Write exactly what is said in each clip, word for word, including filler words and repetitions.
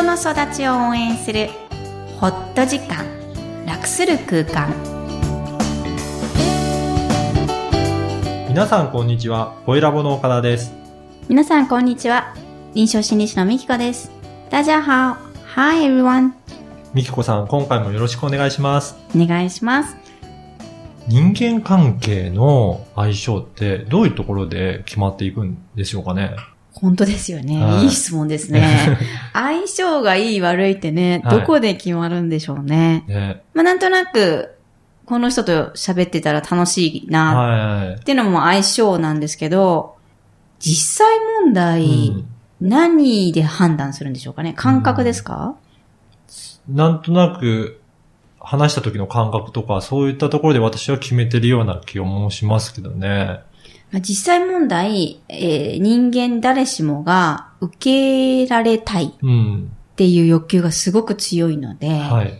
人の育ちを応援するホット時間、楽する空間。皆さんこんにちは、ポエラボの岡田です。皆さんこんにちは、臨床心理士のみきこです。大家好、 Hi everyone。 みきこさん、今回もよろしくお願いします。お願いします。人間関係の相性ってどういうところで決まっていくんでしょうかね。本当ですよね。はい、いい質問ですね。相性がいい悪いってね、どこで決まるんでしょうね。はい、ね、まあなんとなく、この人と喋ってたら楽しいな、っていうのも相性なんですけど、実際問題、うん、何で判断するんでしょうかね。感覚ですか？うん、なんとなく、話した時の感覚とか、そういったところで私は決めてるような気もしますけどね。実際問題、えー、人間誰しもが受け入れられたいっていう欲求がすごく強いので、うん、はい、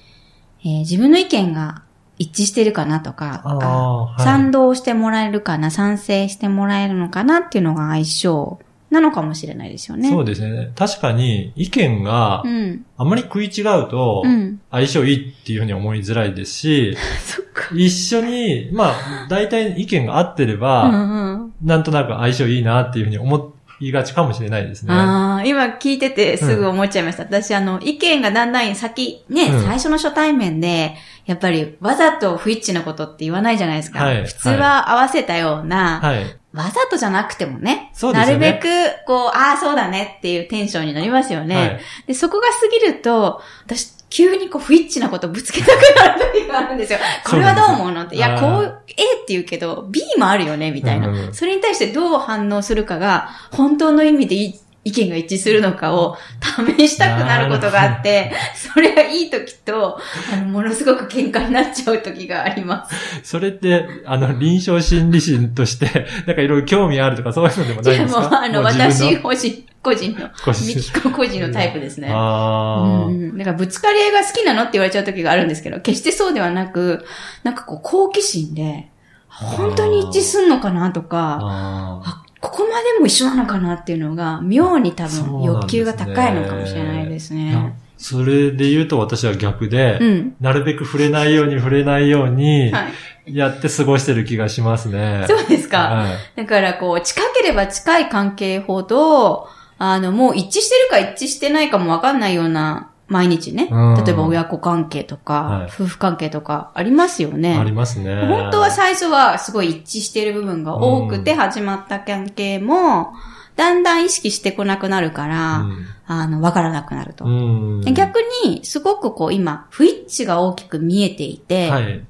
えー、自分の意見が一致してるかなとか、はい、賛同してもらえるかな、賛成してもらえるのかなっていうのが相性なのかもしれないですよね。そうですね。確かに意見があまり食い違うと相性いいっていうふうに思いづらいですし、うん、一緒に、まあ大体意見が合ってればうん、うん、なんとなく相性いいなっていうふうに思いがちかもしれないですね。あ、今聞いててすぐ思っちゃいました。うん、私あの意見がだんだん先ね、うん、最初の初対面でやっぱりわざと不一致なことって言わないじゃないですか。はい、普通は合わせたような、はい、わざとじゃなくてもね、そうですね、なるべく、こう、ああ、そうだねっていうテンションになりますよね。はい、で、そこが過ぎると、私、急にこう、不一致なことぶつけたくなる時があるんですよ。これはどう思うのって。いや、こう、A って言うけど、B もあるよね、みたいな、うんうん。それに対してどう反応するかが、本当の意味でい意見が一致するのかを試したくなることがあって、それがいい時と、あの、ものすごく喧嘩になっちゃう時があります。それって、あの、臨床心理士として、なんかいろいろ興味あるとかそういうのでもないんですか？いや、もう、あの、私個人、個人の、みきこ個人のタイプですね。あー、うん。だからぶつかり合いが好きなのって言われちゃう時があるんですけど、決してそうではなく、なんかこう、好奇心で、本当に一致すんのかなとか、あ、ここまでも一緒なのかなっていうのが、妙に多分欲求が高いのかもしれないですね。そうなんですね。それで言うと私は逆で、うん、なるべく触れないように触れないように、やって過ごしてる気がしますね。はい、そうですか。はい、だからこう、近ければ近い関係ほど、あの、もう一致してるか一致してないかもわかんないような、毎日ね、うん。例えば親子関係とか、はい、夫婦関係とかありますよね。ありますね。本当は最初はすごい一致している部分が多くて始まった関係も、うん、だんだん意識してこなくなるから、うん、あの、わからなくなると。うん、逆に、すごくこう今、不一致が大きく見えていて、はい、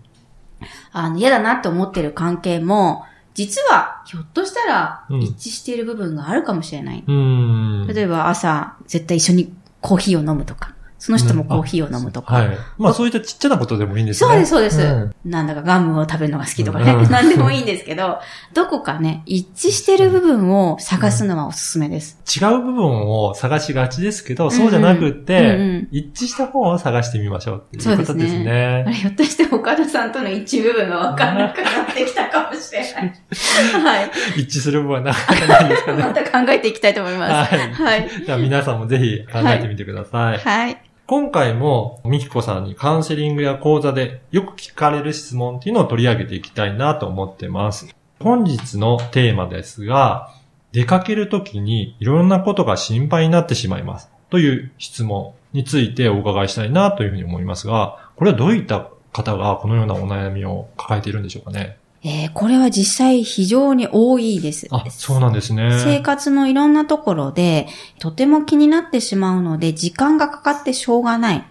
あの、嫌だなって思ってる関係も、実は、ひょっとしたら、一致している部分があるかもしれない。うん、例えば朝、絶対一緒にコーヒーを飲むとか。その人もコーヒーを飲むとか。うん、はい。まあそういったちっちゃなことでもいいんですね。そうです、そうです、うん。なんだかガムを食べるのが好きとかね。うん、何でもいいんですけど、どこかね、一致してる部分を探すのはおすすめです。うん、違う部分を探しがちですけど、そうじゃなくって、うんうんうん、一致した方を探してみましょうっていうことですね。そうですね。あれ、ひょっとして岡田さんとの一致部分が分からなくなってきたかもしれない。はい。一致する部分はなかなかないですかね。また考えていきたいと思います。はい。はい。じゃあ皆さんもぜひ考えてみてください。はい。はい、今回もみきこさんにカウンセリングや講座でよく聞かれる質問っていうのを取り上げていきたいなと思ってます。本日のテーマですが、出かけるときにいろんなことが心配になってしまいますという質問についてお伺いしたいなというふうに思いますが、これはどういった方がこのようなお悩みを抱えているんでしょうかね。えー、これは実際非常に多いです。あ、そうなんですね。生活のいろんなところでとても気になってしまうので時間がかかってしょうがない。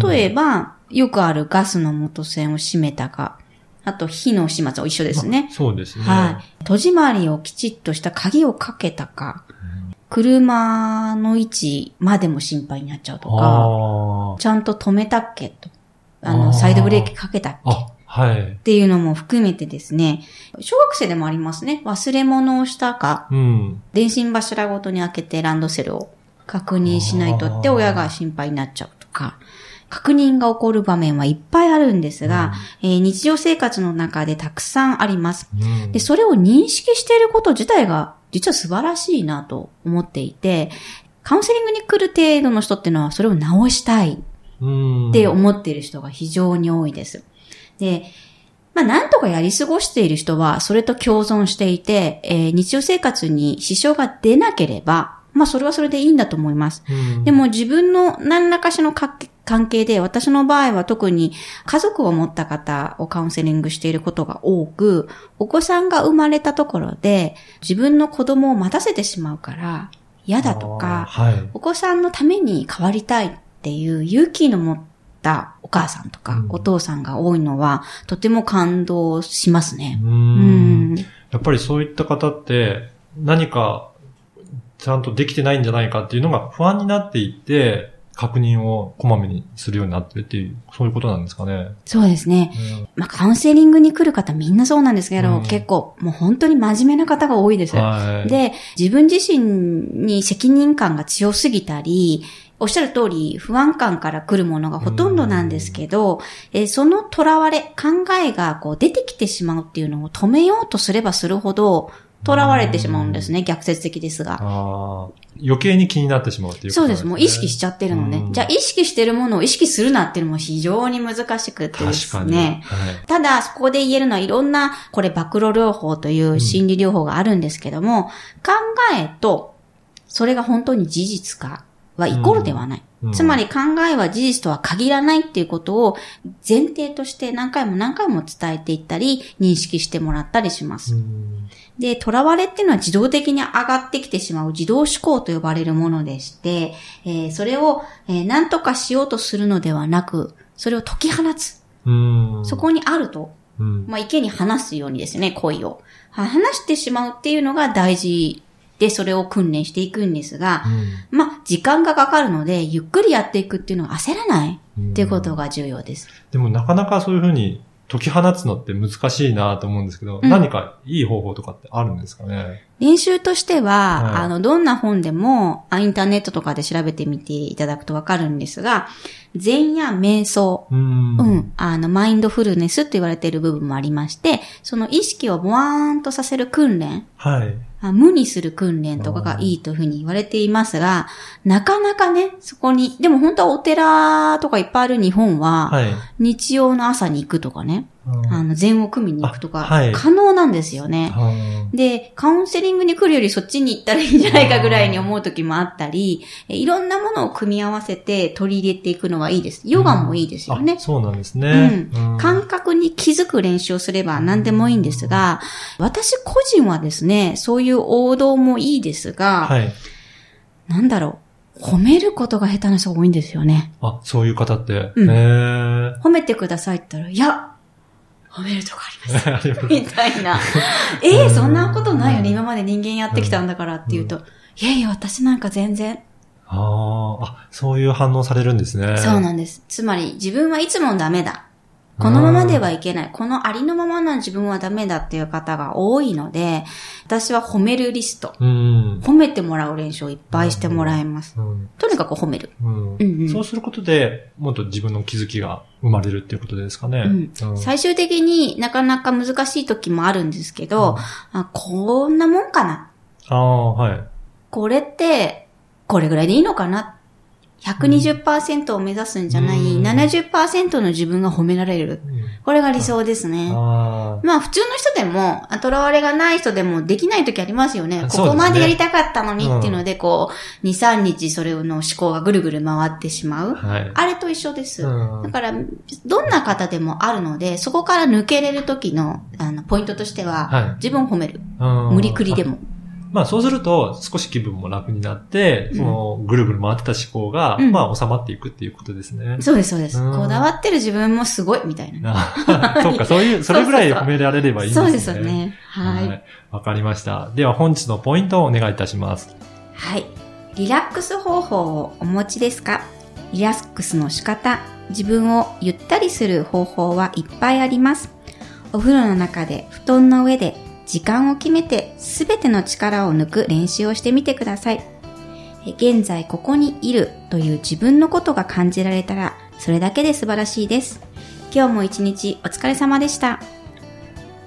例えばよくあるガスの元栓を閉めたか、あと火の始末は一緒ですね。そうですね。はい。戸締まりをきちっとした鍵をかけたか、車の位置までも心配になっちゃうとか、ちゃんと止めたっけと、あの、あ、サイドブレーキかけたっけ、はい。っていうのも含めてですね、小学生でもありますね。忘れ物をしたか、うん、電信柱ごとに開けてランドセルを確認しないとって親が心配になっちゃうとか、確認が起こる場面はいっぱいあるんですが、うん、えー、日常生活の中でたくさんあります、うん。で、それを認識していること自体が実は素晴らしいなと思っていて、カウンセリングに来る程度の人っていうのはそれを直したいって思っている人が非常に多いです。で、まあなんとかやり過ごしている人はそれと共存していて、えー、日常生活に支障が出なければ、まあそれはそれでいいんだと思います。でも自分の何らかしの関係で、私の場合は特に家族を持った方をカウンセリングしていることが多く、お子さんが生まれたところで自分の子供を待たせてしまうから嫌だとか、はい、お子さんのために変わりたいっていう勇気の持ったお母さんとかお父さんが多いのは、うん、とても感動しますね。うーん、うん、やっぱりそういった方って何かちゃんとできてないんじゃないかっていうのが不安になっていって確認をこまめにするようになってるっていう、そういうことなんですかね。そうですね。うん、まあ、カウンセリングに来る方みんなそうなんですけど、うん、結構もう本当に真面目な方が多いです。はい、で、自分自身に責任感が強すぎたり、おっしゃる通り不安感から来るものがほとんどなんですけど、うん、えそのとらわれ、考えがこう出てきてしまうっていうのを止めようとすればするほど、とらわれてしまうんですね。逆説的ですが。あ、余計に気になってしまうっていうことなんですね。そうです。もう意識しちゃってるのね。じゃあ意識してるものを意識するなっていうのも非常に難しくてですね。確かに。はい、ただ、そこで言えるのはいろんな、これ暴露療法という心理療法があるんですけども、うん、考えとそれが本当に事実かはイコールではない。うんうん、つまり考えは事実とは限らないっていうことを前提として何回も何回も伝えていったり認識してもらったりします。うん、で、とらわれっていうのは自動的に上がってきてしまう自動思考と呼ばれるものでして、えー、それを、えー、何とかしようとするのではなく、それを解き放つ。うん、そこにあると、うん、まあ、池に放すようにですね、恋を。放してしまうっていうのが大事で、それを訓練していくんですが、うん、まあ、時間がかかるので、ゆっくりやっていくっていうのは焦らないっていうことが重要です。うん、でもなかなかそういうふうに解き放つのって難しいなと思うんですけど、うん、何かいい方法とかってあるんですかね？練習としては、はい、あの、どんな本でも、インターネットとかで調べてみていただくとわかるんですが、禅や瞑想、うん、うん、あの、マインドフルネスって言われている部分もありまして、その意識をボワーンとさせる訓練。はい。無にする訓練とかがいいというふうに言われていますが、なかなかね、そこに、でも本当はお寺とかいっぱいある日本は、はい、日曜の朝に行くとかね、あの、禅を組みに行くとか、はい、可能なんですよね。で、カウンセリングに来るよりそっちに行ったらいいんじゃないかぐらいに思う時もあったり、いろんなものを組み合わせて取り入れていくのがいいです。ヨガもいいですよね。うん、そうなんですね、うん。感覚に気づく練習をすれば何でもいいんですが、私個人はですね、そういう王道もいいですが、はい、なんだろう。褒めることが下手な人が多いんですよね。あ、そういう方って。うん、へー、褒めてくださいって言ったら、いや、褒めるとこありますみたいな。ええー、そんなことないよね。今まで人間やってきたんだからって言うと、うん、いやいや、私なんか全然。ああ、そういう反応されるんですね。そうなんです。つまり、自分はいつもダメだ。このままではいけない。このありのままの自分はダメだっていう方が多いので、私は褒めるリスト。うん、褒めてもらう練習をいっぱいしてもらいます。うん、とにかく褒める、うんうんうん。そうすることで、もっと自分の気づきが生まれるっていうことですかね。うんうん、最終的になかなか難しい時もあるんですけど、うん、あ、こんなもんかな。ああ、はい。これって、これぐらいでいいのかな。ひゃくにじゅっパーセント を目指すんじゃない、うん、ななじゅっパーセント の自分が褒められる。これが理想ですね。あ、まあ普通の人でも、とらわれがない人でもできない時ありますよね。ね、ここまでやりたかったのにっていうので、こう、にさんにちそれの思考がぐるぐる回ってしまう。はい、あれと一緒です。うん、だから、どんな方でもあるので、そこから抜けれる時の、あの、ポイントとしては、はい、自分を褒める。無理くりでも。まあそうすると少し気分も楽になって、うん、そのぐるぐる回ってた思考が、うん、まあ収まっていくっていうことですね。そうですそうです。うん、こだわってる自分もすごいみたいな。そうか、そういうそれぐらい褒められればいいんですね。そうですよね。はい。はい、わかりました。では本日のポイントをお願いいたします。はい。リラックス方法をお持ちですか？リラックスの仕方、自分をゆったりする方法はいっぱいあります。お風呂の中で、布団の上で。時間を決めてすべての力を抜く練習をしてみてください。現在ここにいるという自分のことが感じられたらそれだけで素晴らしいです。今日も一日お疲れ様でした。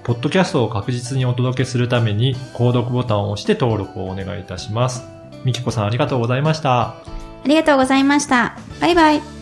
ポッドキャストを確実にお届けするために購読ボタンを押して登録をお願いいたします。みきこさんありがとうございました。ありがとうございました。バイバイ。